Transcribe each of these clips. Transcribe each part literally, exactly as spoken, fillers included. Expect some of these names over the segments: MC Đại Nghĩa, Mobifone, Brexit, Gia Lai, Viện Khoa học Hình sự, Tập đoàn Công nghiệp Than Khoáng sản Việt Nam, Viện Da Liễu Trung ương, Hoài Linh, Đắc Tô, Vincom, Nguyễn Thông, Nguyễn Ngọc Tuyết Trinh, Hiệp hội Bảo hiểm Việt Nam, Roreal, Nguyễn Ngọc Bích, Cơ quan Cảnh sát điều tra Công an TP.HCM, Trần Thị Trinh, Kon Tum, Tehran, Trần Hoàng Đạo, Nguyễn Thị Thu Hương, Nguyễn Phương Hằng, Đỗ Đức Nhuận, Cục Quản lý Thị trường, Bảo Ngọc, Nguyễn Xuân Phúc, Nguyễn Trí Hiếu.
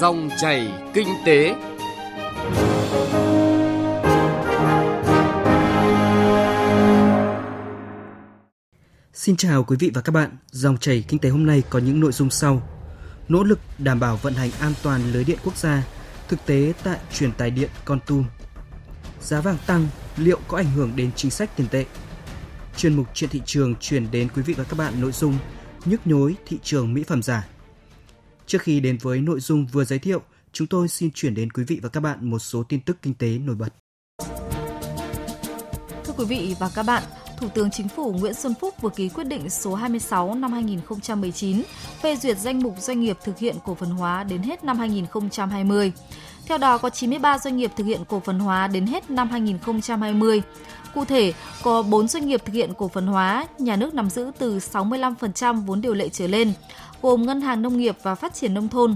Dòng chảy kinh tế. Xin chào quý vị và các bạn. Dòng chảy kinh tế hôm nay có những nội dung sau: nỗ lực đảm bảo vận hành an toàn lưới điện quốc gia, thực tế tại truyền tải điện Kon Tum, giá vàng tăng liệu có ảnh hưởng đến chính sách tiền tệ. Chuyên mục Chuyện thị trường chuyển đến quý vị và các bạn nội dung nhức nhối thị trường mỹ phẩm giả. Trước khi đến với nội dung vừa giới thiệu, chúng tôi xin chuyển đến quý vị và các bạn một số tin tức kinh tế nổi bật. Thưa quý vị và các bạn, Thủ tướng Chính phủ Nguyễn Xuân Phúc vừa ký quyết định số hai mươi sáu năm hai không một chín phê duyệt danh mục doanh nghiệp thực hiện cổ phần hóa đến hết năm hai không hai không. Theo đó, có chín mươi ba doanh nghiệp thực hiện cổ phần hóa đến hết năm hai không hai không. Cụ thể, có bốn doanh nghiệp thực hiện cổ phần hóa, nhà nước nắm giữ từ sáu mươi lăm phần trăm vốn điều lệ trở lên, gồm Ngân hàng Nông nghiệp và Phát triển Nông thôn,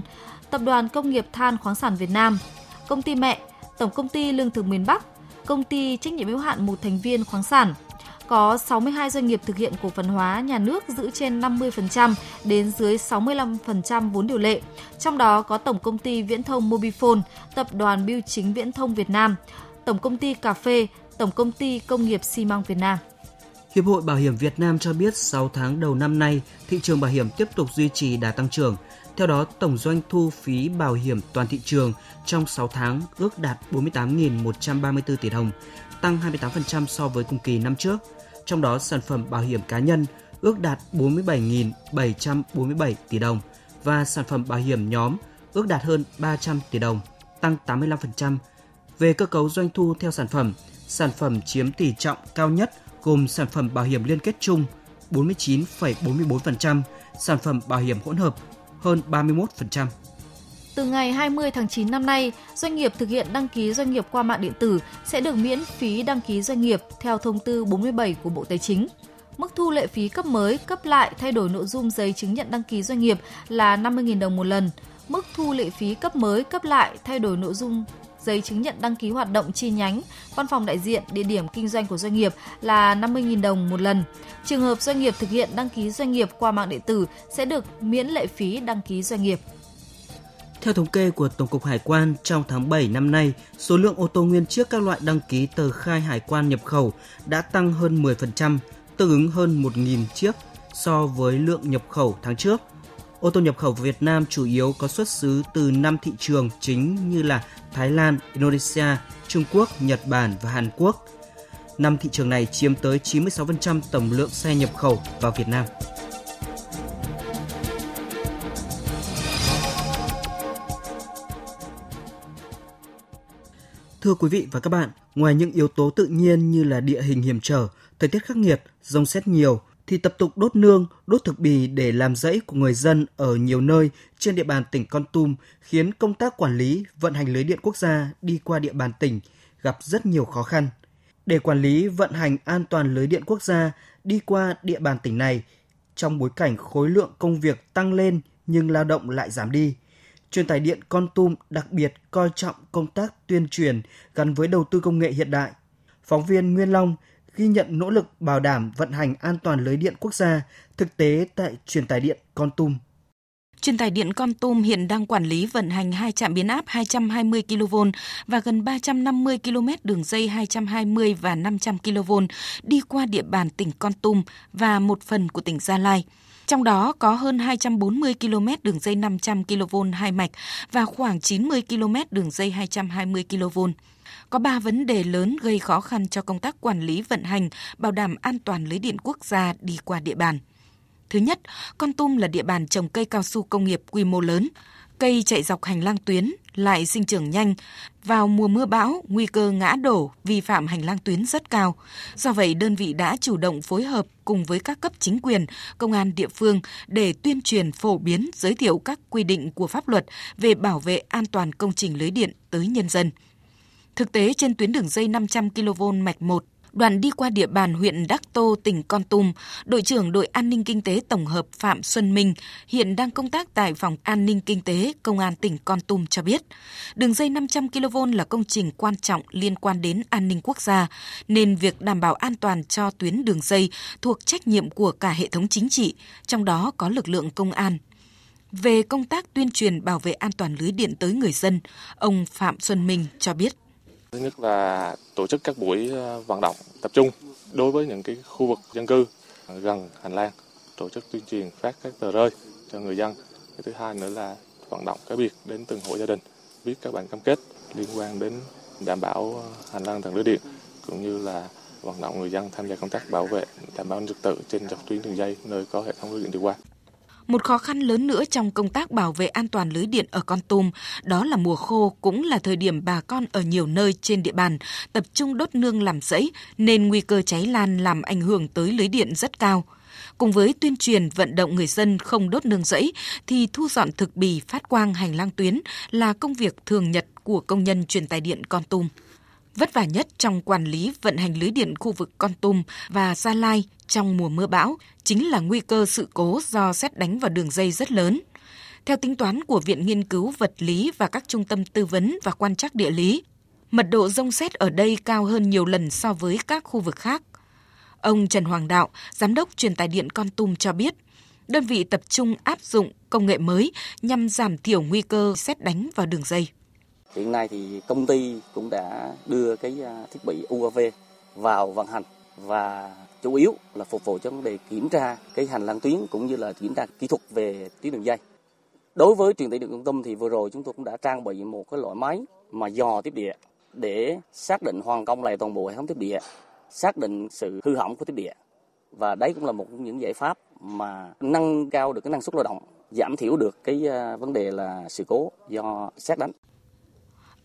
Tập đoàn Công nghiệp Than Khoáng sản Việt Nam, Công ty mẹ, Tổng công ty Lương thực miền Bắc, Công ty trách nhiệm hữu hạn một thành viên khoáng sản. Có sáu mươi hai doanh nghiệp thực hiện cổ phần hóa, nhà nước giữ trên năm mươi phần trăm đến dưới sáu mươi lăm phần trăm vốn điều lệ. Trong đó có Tổng công ty Viễn thông Mobifone, Tập đoàn Bưu chính Viễn thông Việt Nam, Tổng công ty Cà phê, Tổng công ty Công nghiệp Xi măng Việt Nam. Hiệp hội Bảo hiểm Việt Nam cho biết sáu tháng đầu năm nay, thị trường bảo hiểm tiếp tục duy trì đà tăng trưởng. Theo đó, tổng doanh thu phí bảo hiểm toàn thị trường trong sáu tháng ước đạt bốn mươi tám nghìn một trăm ba mươi tư tỷ đồng, tăng hai mươi tám phần trăm so với cùng kỳ năm trước. Trong đó, sản phẩm bảo hiểm cá nhân ước đạt bốn mươi bảy nghìn bảy trăm bốn mươi bảy tỷ đồng và sản phẩm bảo hiểm nhóm ước đạt hơn ba trăm tỷ đồng, tăng tám mươi lăm phần trăm. Về cơ cấu doanh thu theo sản phẩm, sản phẩm chiếm tỷ trọng cao nhất gồm sản phẩm bảo hiểm liên kết chung bốn mươi chín phẩy bốn mươi bốn phần trăm, sản phẩm bảo hiểm hỗn hợp hơn ba mươi mốt phần trăm. Từ ngày hai mươi tháng chín năm nay, doanh nghiệp thực hiện đăng ký doanh nghiệp qua mạng điện tử sẽ được miễn phí đăng ký doanh nghiệp theo thông tư bốn mươi bảy của Bộ Tài chính. Mức thu lệ phí cấp mới, cấp lại thay đổi nội dung giấy chứng nhận đăng ký doanh nghiệp là năm mươi nghìn đồng một lần. Mức thu lệ phí cấp mới, cấp lại thay đổi nội dung giấy chứng nhận đăng ký hoạt động chi nhánh, văn phòng đại diện, địa điểm kinh doanh của doanh nghiệp là năm mươi nghìn đồng một lần. Trường hợp doanh nghiệp thực hiện đăng ký doanh nghiệp qua mạng điện tử sẽ được miễn lệ phí đăng ký doanh nghiệp. Theo thống kê của Tổng cục Hải quan, trong tháng bảy năm nay, số lượng ô tô nguyên chiếc các loại đăng ký tờ khai hải quan nhập khẩu đã tăng hơn mười phần trăm, tương ứng hơn một nghìn chiếc so với lượng nhập khẩu tháng trước. Ô tô nhập khẩu vào Việt Nam chủ yếu có xuất xứ từ năm thị trường chính như là Thái Lan, Indonesia, Trung Quốc, Nhật Bản và Hàn Quốc. Năm thị trường này chiếm tới chín mươi sáu phần trăm tổng lượng xe nhập khẩu vào Việt Nam. Thưa quý vị và các bạn, ngoài những yếu tố tự nhiên như là địa hình hiểm trở, thời tiết khắc nghiệt, giông sét nhiều, thì tập tục đốt nương, đốt thực bì để làm rẫy của người dân ở nhiều nơi trên địa bàn tỉnh Kon Tum khiến công tác quản lý, vận hành lưới điện quốc gia đi qua địa bàn tỉnh gặp rất nhiều khó khăn. Để quản lý, vận hành an toàn lưới điện quốc gia đi qua địa bàn tỉnh này, trong bối cảnh khối lượng công việc tăng lên nhưng lao động lại giảm đi, truyền tải điện Kon Tum đặc biệt coi trọng công tác tuyên truyền gắn với đầu tư công nghệ hiện đại. Phóng viên Nguyên Long ghi nhận nỗ lực bảo đảm vận hành an toàn lưới điện quốc gia thực tế tại truyền tải điện Kon Tum. Truyền tải điện Kon Tum hiện đang quản lý vận hành hai trạm biến áp hai trăm hai mươi ki lô vôn và gần ba trăm năm mươi ki lô mét đường dây hai trăm hai mươi và năm trăm ki lô vôn đi qua địa bàn tỉnh Kon Tum và một phần của tỉnh Gia Lai. Trong đó có hơn hai trăm bốn mươi ki lô mét đường dây năm trăm ki lô vôn hai mạch và khoảng chín mươi ki lô mét đường dây hai trăm hai mươi ki lô vôn. Có ba vấn đề lớn gây khó khăn cho công tác quản lý vận hành, bảo đảm an toàn lưới điện quốc gia đi qua địa bàn. Thứ nhất, Kon Tum là địa bàn trồng cây cao su công nghiệp quy mô lớn. Cây chạy dọc hành lang tuyến lại sinh trưởng nhanh. Vào mùa mưa bão, nguy cơ ngã đổ, vi phạm hành lang tuyến rất cao. Do vậy, đơn vị đã chủ động phối hợp cùng với các cấp chính quyền, công an địa phương để tuyên truyền phổ biến, giới thiệu các quy định của pháp luật về bảo vệ an toàn công trình lưới điện tới nhân dân. Thực tế, trên tuyến đường dây năm trăm ki lô vôn mạch một, đoạn đi qua địa bàn huyện Đắc Tô, tỉnh Kon Tum, đội trưởng đội an ninh kinh tế tổng hợp Phạm Xuân Minh hiện đang công tác tại phòng an ninh kinh tế công an tỉnh Kon Tum cho biết, đường dây năm trăm ki lô vôn là công trình quan trọng liên quan đến an ninh quốc gia, nên việc đảm bảo an toàn cho tuyến đường dây thuộc trách nhiệm của cả hệ thống chính trị, trong đó có lực lượng công an. Về công tác tuyên truyền bảo vệ an toàn lưới điện tới người dân, ông Phạm Xuân Minh cho biết. Thứ nhất là tổ chức các buổi vận động tập trung đối với những cái khu vực dân cư gần hành lang, tổ chức tuyên truyền phát các tờ rơi cho người dân. Cái thứ hai nữa là vận động cá biệt đến từng hộ gia đình, viết các bản cam kết liên quan đến đảm bảo hành lang lưới điện, cũng như là vận động người dân tham gia công tác bảo vệ đảm bảo an ninh trật tự trên dọc tuyến đường dây nơi có hệ thống lưới điện đi qua. Một khó khăn lớn nữa trong công tác bảo vệ an toàn lưới điện ở Kon Tum đó là mùa khô cũng là thời điểm bà con ở nhiều nơi trên địa bàn tập trung đốt nương làm rẫy nên nguy cơ cháy lan làm ảnh hưởng tới lưới điện rất cao. Cùng với tuyên truyền vận động người dân không đốt nương rẫy thì thu dọn thực bì phát quang hành lang tuyến là công việc thường nhật của công nhân truyền tải điện Kon Tum. Vất vả nhất trong quản lý vận hành lưới điện khu vực Kon Tum và Gia Lai trong mùa mưa bão chính là nguy cơ sự cố do sét đánh vào đường dây rất lớn. Theo tính toán của Viện Nghiên cứu Vật lý và các trung tâm tư vấn và quan trắc địa lý, mật độ rông sét ở đây cao hơn nhiều lần so với các khu vực khác. Ông Trần Hoàng Đạo, Giám đốc truyền tải điện Kon Tum cho biết, đơn vị tập trung áp dụng công nghệ mới nhằm giảm thiểu nguy cơ sét đánh vào đường dây. Hiện nay thì công ty cũng đã đưa cái thiết bị u a vê vào vận hành và chủ yếu là phục vụ cho vấn đề kiểm tra cái hành lang tuyến cũng như là kiểm tra kỹ thuật về tuyến đường dây. Đối với truyền tải điện Kon Tum thì vừa rồi chúng tôi cũng đã trang bị một cái loại máy mà dò tiếp địa để xác định hoàn công lại toàn bộ hệ thống tiếp địa, xác định sự hư hỏng của tiếp địa. Và đấy cũng là một trong những giải pháp mà nâng cao được cái năng suất lao động, giảm thiểu được cái vấn đề là sự cố do sét đánh.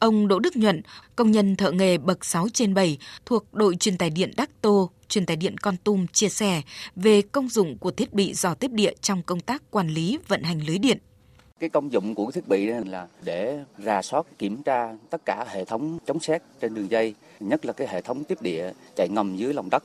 Ông Đỗ Đức Nhuận, công nhân thợ nghề bậc sáu trên bảy thuộc đội truyền tải điện Đắc Tô, truyền tải điện Kon Tum chia sẻ về công dụng của thiết bị dò tiếp địa trong công tác quản lý vận hành lưới điện. Cái công dụng của thiết bị là để rà soát kiểm tra tất cả hệ thống chống sét trên đường dây, nhất là cái hệ thống tiếp địa chạy ngầm dưới lòng đất.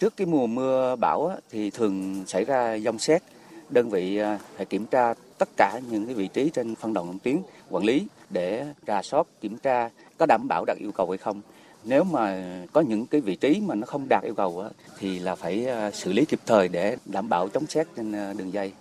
Trước cái mùa mưa bão thì thường xảy ra giông sét, đơn vị phải kiểm tra tất cả những cái vị trí trên phân đoạn tuyến quản lý để rà soát kiểm tra có đảm bảo đạt yêu cầu hay không. Nếu mà có những cái vị trí mà nó không đạt yêu cầu thì là phải xử lý kịp thời để đảm bảo chống sét trên đường dây.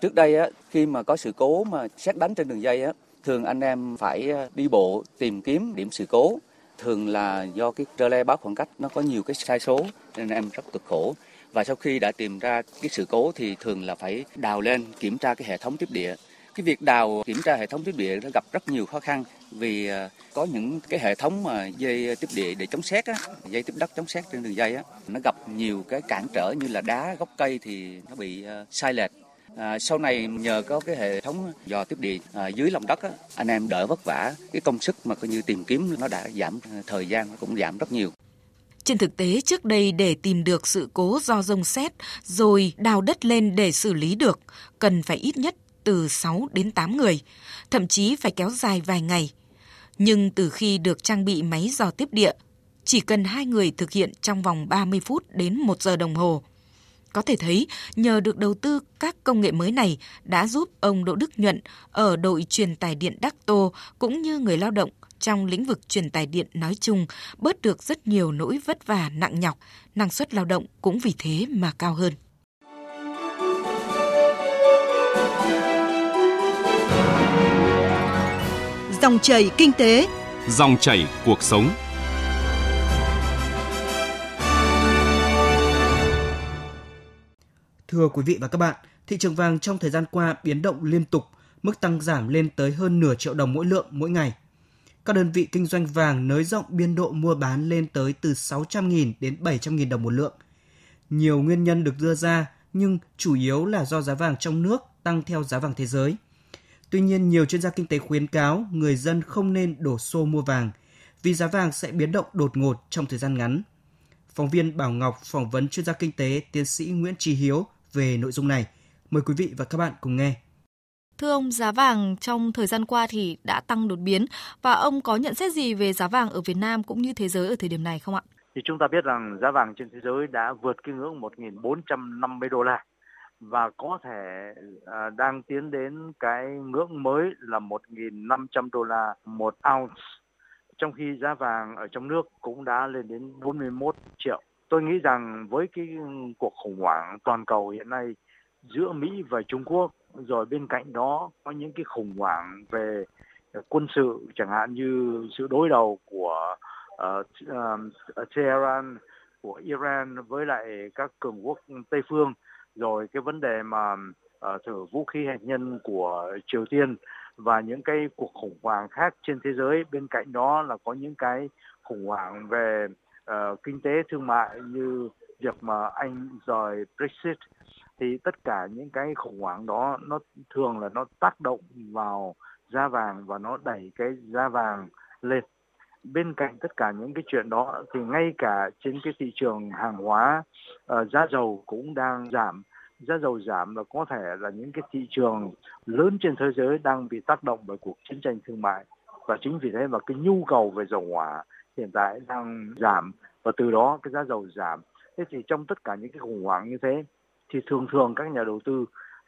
Trước đây khi mà có sự cố mà sét đánh trên đường dây thường anh em phải đi bộ tìm kiếm điểm sự cố, thường là do cái relay báo khoảng cách nó có nhiều cái sai số nên em rất cực khổ. Và sau khi đã tìm ra cái sự cố thì thường là phải đào lên kiểm tra cái hệ thống tiếp địa. Cái việc đào kiểm tra hệ thống tiếp địa nó gặp rất nhiều khó khăn vì có những cái hệ thống mà dây tiếp địa để chống sét á, dây tiếp đất chống sét trên đường dây á, nó gặp nhiều cái cản trở như là đá, gốc cây thì nó bị sai lệch. À, sau này nhờ có cái hệ thống dò tiếp địa à, dưới lòng đất á, anh em đỡ vất vả, cái công sức mà coi như tìm kiếm nó đã giảm, thời gian nó cũng giảm rất nhiều. Trên thực tế, trước đây để tìm được sự cố do rông sét rồi đào đất lên để xử lý được, cần phải ít nhất từ sáu đến tám người, thậm chí phải kéo dài vài ngày. Nhưng từ khi được trang bị máy dò tiếp địa, chỉ cần hai người thực hiện trong vòng ba mươi phút đến một giờ đồng hồ. Có thể thấy, nhờ được đầu tư các công nghệ mới này đã giúp ông Đỗ Đức Nhuận ở đội truyền tải điện Đắc Tô cũng như người lao động trong lĩnh vực truyền tải điện nói chung bớt được rất nhiều nỗi vất vả nặng nhọc, năng suất lao động cũng vì thế mà cao hơn. Dòng chảy kinh tế, dòng chảy cuộc sống. Thưa quý vị và các bạn, thị trường vàng trong thời gian qua biến động liên tục, mức tăng giảm lên tới hơn nửa triệu đồng mỗi lượng mỗi ngày. Các đơn vị kinh doanh vàng nới rộng biên độ mua bán lên tới từ sáu trăm nghìn đến bảy trăm nghìn đồng một lượng. Nhiều nguyên nhân được đưa ra nhưng chủ yếu là do giá vàng trong nước tăng theo giá vàng thế giới. Tuy nhiên, nhiều chuyên gia kinh tế khuyến cáo người dân không nên đổ xô mua vàng vì giá vàng sẽ biến động đột ngột trong thời gian ngắn. Phóng viên Bảo Ngọc phỏng vấn chuyên gia kinh tế tiến sĩ Nguyễn Trí Hiếu về nội dung này. Mời quý vị và các bạn cùng nghe. Thưa ông, giá vàng trong thời gian qua thì đã tăng đột biến và ông có nhận xét gì về giá vàng ở Việt Nam cũng như thế giới ở thời điểm này không ạ? Thì chúng ta biết rằng giá vàng trên thế giới đã vượt cái ngưỡng một nghìn bốn trăm năm mươi đô la và có thể à, đang tiến đến cái ngưỡng mới là một nghìn năm trăm đô la một ounce. Trong khi giá vàng ở trong nước cũng đã lên đến bốn mươi mốt triệu. Tôi nghĩ rằng với cái cuộc khủng hoảng toàn cầu hiện nay giữa Mỹ và Trung Quốc rồi bên cạnh đó có những cái khủng hoảng về quân sự, chẳng hạn như sự đối đầu của uh, uh, Tehran, của Iran với lại các cường quốc Tây phương, rồi cái vấn đề mà uh, thử vũ khí hạt nhân của Triều Tiên và những cái cuộc khủng hoảng khác trên thế giới. Bên cạnh đó là có những cái khủng hoảng về uh, kinh tế thương mại như việc mà Anh rời Brexit. Thì tất cả những cái khủng hoảng đó nó thường là nó tác động vào giá vàng và nó đẩy cái giá vàng lên. Bên cạnh tất cả những cái chuyện đó thì ngay cả trên cái thị trường hàng hóa, uh, giá dầu cũng đang giảm. Giá dầu giảm là có thể là những cái thị trường lớn trên thế giới đang bị tác động bởi cuộc chiến tranh thương mại. Và chính vì thế mà cái nhu cầu về dầu hỏa hiện tại đang giảm và từ đó cái giá dầu giảm. Thế thì trong tất cả những cái khủng hoảng như thế thì thường thường các nhà đầu tư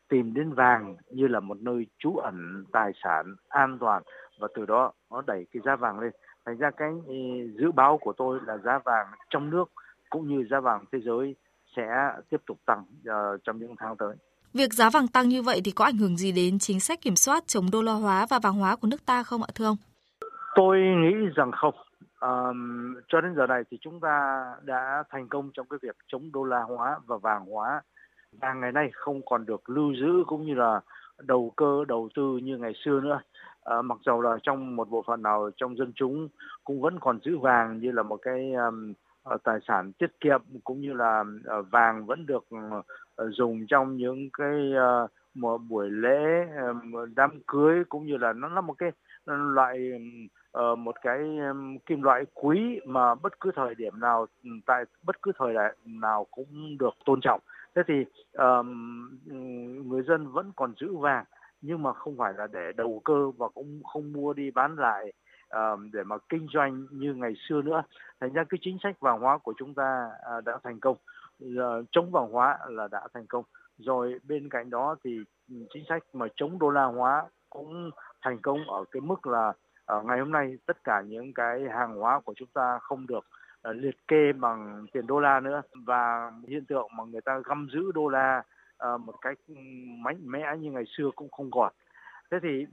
tìm đến vàng như là một nơi trú ẩn tài sản an toàn và từ đó nó đẩy cái giá vàng lên. Thành ra cái dự báo của tôi là giá vàng trong nước cũng như giá vàng thế giới sẽ tiếp tục tăng uh, trong những tháng tới. Việc giá vàng tăng như vậy thì có ảnh hưởng gì đến chính sách kiểm soát chống đô la hóa và vàng hóa của nước ta không ạ thưa ông? Tôi nghĩ rằng không. Um, cho đến giờ này thì chúng ta đã thành công trong cái việc chống đô la hóa và vàng hóa. Vàng ngày nay không còn được lưu giữ cũng như là đầu cơ đầu tư như ngày xưa nữa. À, mặc dù là trong một bộ phận nào trong dân chúng cũng vẫn còn giữ vàng như là một cái um, tài sản tiết kiệm, cũng như là uh, vàng vẫn được uh, dùng trong những cái uh, một buổi lễ, uh, đám cưới, cũng như là nó là một cái loại uh, một cái um, kim loại quý mà bất cứ thời điểm nào, tại bất cứ thời đại nào cũng được tôn trọng. Thế thì um, người dân vẫn còn giữ vàng nhưng mà không phải là để đầu cơ và cũng không mua đi bán lại um, để mà kinh doanh như ngày xưa nữa. Thành ra cái chính sách vàng hóa của chúng ta uh, đã thành công, uh, chống vàng hóa là đã thành công. Rồi bên cạnh đó thì chính sách mà chống đô la hóa cũng thành công ở cái mức là uh, ngày hôm nay tất cả những cái hàng hóa của chúng ta không được liệt kê bằng tiền đô la nữa, và hiện tượng mà người ta găm giữ đô la một cách mạnh mẽ như ngày xưa cũng không còn. Thế thì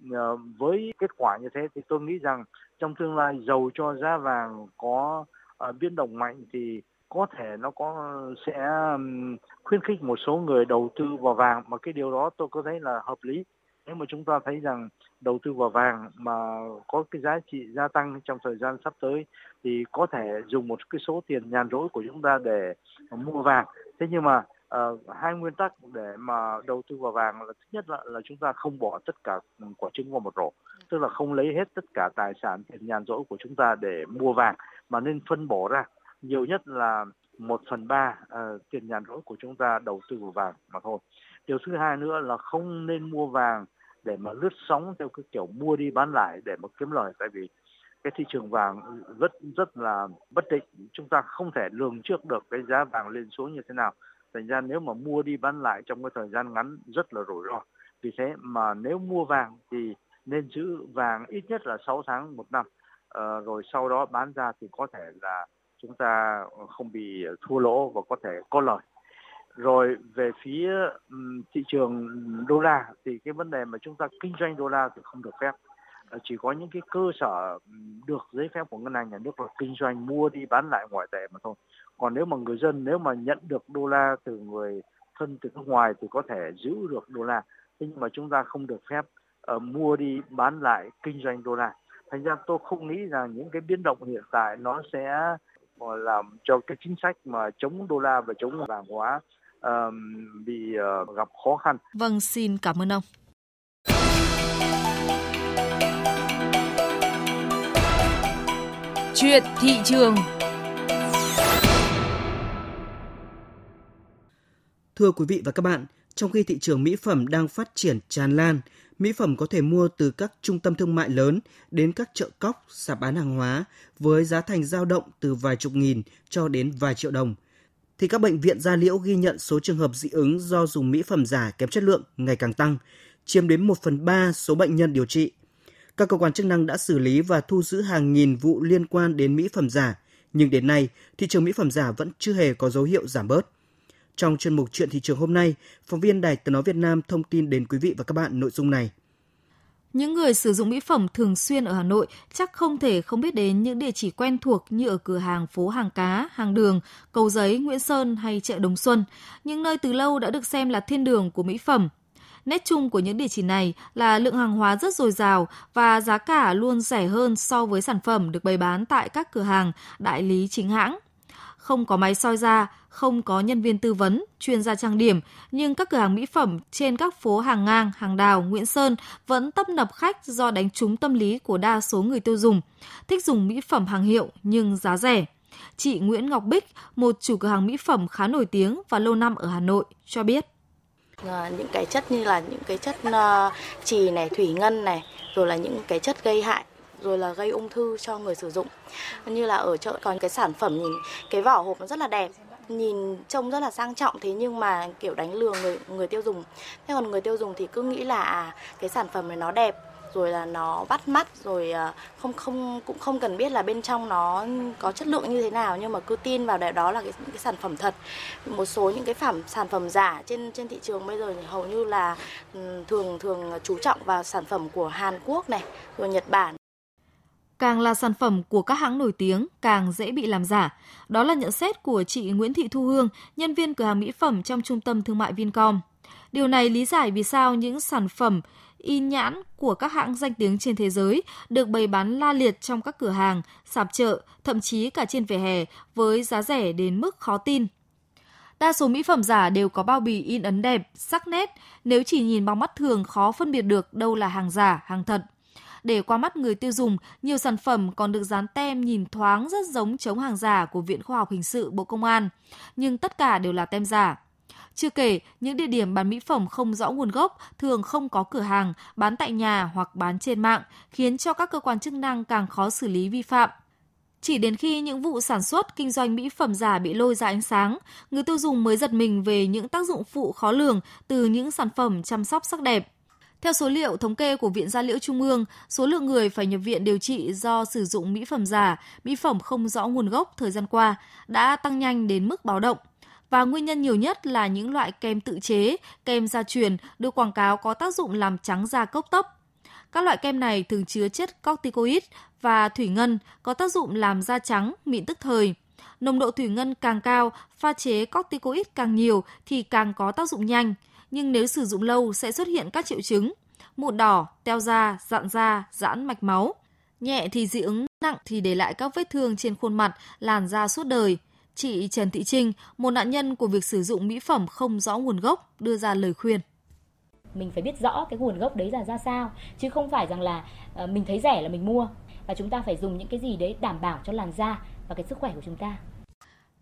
với kết quả như thế thì tôi nghĩ rằng trong tương lai dầu cho giá vàng có biến động mạnh thì có thể nó có sẽ khuyến khích một số người đầu tư vào vàng, mà cái điều đó tôi có thấy là hợp lý. Nếu mà chúng ta thấy rằng đầu tư vào vàng mà có cái giá trị gia tăng trong thời gian sắp tới thì có thể dùng một cái số tiền nhàn rỗi của chúng ta để mua vàng. Thế nhưng mà uh, hai nguyên tắc để mà đầu tư vào vàng là thứ nhất là, là chúng ta không bỏ tất cả quả trứng vào một rổ, tức là không lấy hết tất cả tài sản tiền nhàn rỗi của chúng ta để mua vàng, mà nên phân bổ ra nhiều nhất là một phần ba uh, tiền nhàn rỗi của chúng ta đầu tư vào vàng mà thôi. Điều thứ hai nữa là không nên mua vàng để mà lướt sóng theo cái kiểu mua đi bán lại để mà kiếm lời, tại vì cái thị trường vàng rất rất là bất định, chúng ta không thể lường trước được cái giá vàng lên xuống như thế nào. Thành ra nếu mà mua đi bán lại trong cái thời gian ngắn rất là rủi ro. Vì thế mà nếu mua vàng thì nên giữ vàng ít nhất là sáu tháng một năm, à, rồi sau đó bán ra thì có thể là chúng ta không bị thua lỗ và có thể có lời. Rồi về phía thị trường đô la thì cái vấn đề mà chúng ta kinh doanh đô la thì không được phép. Chỉ có những cái cơ sở được giấy phép của ngân hàng nhà nước là kinh doanh mua đi bán lại ngoại tệ mà thôi. Còn nếu mà người dân nếu mà nhận được đô la từ người thân từ nước ngoài thì có thể giữ được đô la. Thế nhưng mà chúng ta không được phép uh, mua đi bán lại kinh doanh đô la. Thành ra tôi không nghĩ rằng những cái biến động hiện tại nó sẽ làm cho cái chính sách mà chống đô la và chống vàng hóa bị gặp khó khăn. Vâng, xin cảm ơn ông. Chuyện thị trường. Thưa quý vị và các bạn, trong khi thị trường mỹ phẩm đang phát triển tràn lan, mỹ phẩm có thể mua từ các trung tâm thương mại lớn đến các chợ cóc, sạp bán hàng hóa với giá thành dao động từ vài chục nghìn cho đến vài triệu đồng, thì các bệnh viện da liễu ghi nhận số trường hợp dị ứng do dùng mỹ phẩm giả kém chất lượng ngày càng tăng, chiếm đến một phần ba số bệnh nhân điều trị. Các cơ quan chức năng đã xử lý và thu giữ hàng nghìn vụ liên quan đến mỹ phẩm giả, nhưng đến nay, thị trường mỹ phẩm giả vẫn chưa hề có dấu hiệu giảm bớt. Trong chuyên mục Chuyện thị trường hôm nay, phóng viên Đài Tiếng nói Việt Nam thông tin đến quý vị và các bạn nội dung này. Những người sử dụng mỹ phẩm thường xuyên ở Hà Nội chắc không thể không biết đến những địa chỉ quen thuộc như ở cửa hàng phố Hàng Cá, Hàng Đường, Cầu Giấy, Nguyễn Sơn hay chợ Đồng Xuân, những nơi từ lâu đã được xem là thiên đường của mỹ phẩm. Nét chung của những địa chỉ này là lượng hàng hóa rất dồi dào và giá cả luôn rẻ hơn so với sản phẩm được bày bán tại các cửa hàng, đại lý chính hãng. Không có máy soi da, không có nhân viên tư vấn, chuyên gia trang điểm, nhưng các cửa hàng mỹ phẩm trên các phố Hàng Ngang, Hàng Đào, Nguyễn Sơn vẫn tấp nập khách do đánh trúng tâm lý của đa số người tiêu dùng, thích dùng mỹ phẩm hàng hiệu nhưng giá rẻ. Chị Nguyễn Ngọc Bích, một chủ cửa hàng mỹ phẩm khá nổi tiếng và lâu năm ở Hà Nội, cho biết. À, những cái chất như là những cái chất uh, chì này, thủy ngân này, rồi là những cái chất gây hại, rồi là gây ung thư cho người sử dụng. Như là ở chợ còn cái sản phẩm nhìn cái vỏ hộp nó rất là đẹp, nhìn trông rất là sang trọng, thế nhưng mà kiểu đánh lừa người người tiêu dùng. Thế còn người tiêu dùng thì cứ nghĩ là à, cái sản phẩm này nó đẹp, rồi là nó bắt mắt, rồi không không cũng không cần biết là bên trong nó có chất lượng như thế nào, nhưng mà cứ tin vào đó là cái, cái sản phẩm thật. Một số những cái phẩm sản phẩm giả trên trên thị trường bây giờ hầu như là thường thường chú trọng vào sản phẩm của Hàn Quốc này, rồi Nhật Bản. Càng là sản phẩm của các hãng nổi tiếng, càng dễ bị làm giả. Đó là nhận xét của chị Nguyễn Thị Thu Hương, nhân viên cửa hàng mỹ phẩm trong trung tâm thương mại Vincom. Điều này lý giải vì sao những sản phẩm in nhãn của các hãng danh tiếng trên thế giới được bày bán la liệt trong các cửa hàng, sạp chợ, thậm chí cả trên vỉa hè với giá rẻ đến mức khó tin. Đa số mỹ phẩm giả đều có bao bì in ấn đẹp, sắc nét, nếu chỉ nhìn bằng mắt thường khó phân biệt được đâu là hàng giả, hàng thật. Để qua mắt người tiêu dùng, nhiều sản phẩm còn được dán tem nhìn thoáng rất giống chống hàng giả của Viện Khoa học Hình sự Bộ Công an, nhưng tất cả đều là tem giả. Chưa kể, những địa điểm bán mỹ phẩm không rõ nguồn gốc thường không có cửa hàng, bán tại nhà hoặc bán trên mạng, khiến cho các cơ quan chức năng càng khó xử lý vi phạm. Chỉ đến khi những vụ sản xuất, kinh doanh mỹ phẩm giả bị lôi ra ánh sáng, người tiêu dùng mới giật mình về những tác dụng phụ khó lường từ những sản phẩm chăm sóc sắc đẹp. Theo số liệu thống kê của Viện Da Liễu Trung ương, số lượng người phải nhập viện điều trị do sử dụng mỹ phẩm giả, mỹ phẩm không rõ nguồn gốc thời gian qua đã tăng nhanh đến mức báo động. Và nguyên nhân nhiều nhất là những loại kem tự chế, kem gia truyền được quảng cáo có tác dụng làm trắng da cốc tóc. Các loại kem này thường chứa chất corticoid và thủy ngân có tác dụng làm da trắng, mịn tức thời. Nồng độ thủy ngân càng cao, pha chế corticoid càng nhiều thì càng có tác dụng nhanh. Nhưng nếu sử dụng lâu sẽ xuất hiện các triệu chứng mụn đỏ, teo da, rạn da, giãn mạch máu. Nhẹ thì dị ứng, nặng thì để lại các vết thương trên khuôn mặt, làn da suốt đời. Chị Trần Thị Trinh, một nạn nhân của việc sử dụng mỹ phẩm không rõ nguồn gốc, đưa ra lời khuyên. Mình phải biết rõ cái nguồn gốc đấy là ra sao, chứ không phải rằng là mình thấy rẻ là mình mua. Và chúng ta phải dùng những cái gì đấy đảm bảo cho làn da và cái sức khỏe của chúng ta.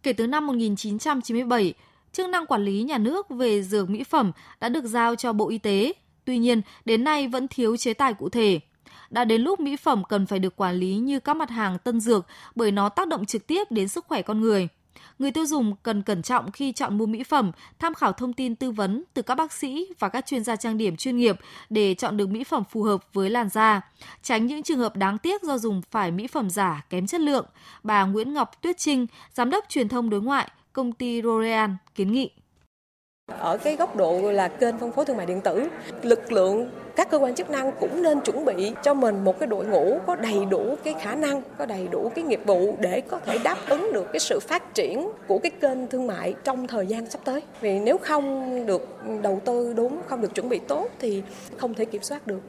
Kể từ năm một nghìn chín trăm chín mươi bảy, chức năng quản lý nhà nước về dược mỹ phẩm đã được giao cho Bộ Y tế. Tuy nhiên, đến nay vẫn thiếu chế tài cụ thể. Đã đến lúc mỹ phẩm cần phải được quản lý như các mặt hàng tân dược bởi nó tác động trực tiếp đến sức khỏe con người. Người tiêu dùng cần cẩn trọng khi chọn mua mỹ phẩm, tham khảo thông tin tư vấn từ các bác sĩ và các chuyên gia trang điểm chuyên nghiệp để chọn được mỹ phẩm phù hợp với làn da, tránh những trường hợp đáng tiếc do dùng phải mỹ phẩm giả kém chất lượng. Bà Nguyễn Ngọc Tuyết Trinh, giám đốc truyền thông đối ngoại, công ty Roreal kiến nghị. Ở cái góc độ là kênh phân phối thương mại điện tử, lực lượng các cơ quan chức năng cũng nên chuẩn bị cho mình một cái đội ngũ có đầy đủ cái khả năng, có đầy đủ cái nghiệp vụ để có thể đáp ứng được cái sự phát triển của cái kênh thương mại trong thời gian sắp tới. Vì nếu không được đầu tư đúng, không được chuẩn bị tốt thì không thể kiểm soát được.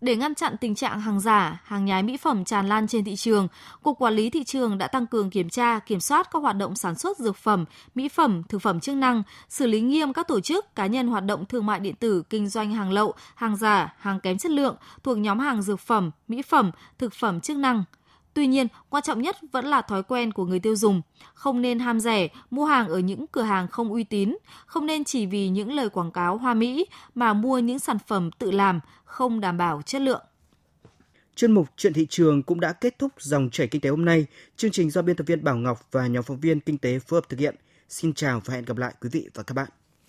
Để ngăn chặn tình trạng hàng giả, hàng nhái mỹ phẩm tràn lan trên thị trường, Cục Quản lý Thị trường đã tăng cường kiểm tra, kiểm soát các hoạt động sản xuất dược phẩm, mỹ phẩm, thực phẩm chức năng, xử lý nghiêm các tổ chức, cá nhân hoạt động thương mại điện tử, kinh doanh hàng lậu, hàng giả, hàng kém chất lượng thuộc nhóm hàng dược phẩm, mỹ phẩm, thực phẩm chức năng. Tuy nhiên, quan trọng nhất vẫn là thói quen của người tiêu dùng. Không nên ham rẻ, mua hàng ở những cửa hàng không uy tín, không nên chỉ vì những lời quảng cáo hoa mỹ mà mua những sản phẩm tự làm, không đảm bảo chất lượng. Chuyên mục Chuyện thị trường cũng đã kết thúc dòng chảy kinh tế hôm nay. Chương trình do biên tập viên Bảo Ngọc và nhóm phóng viên kinh tế phối hợp thực hiện. Xin chào và hẹn gặp lại quý vị và các bạn.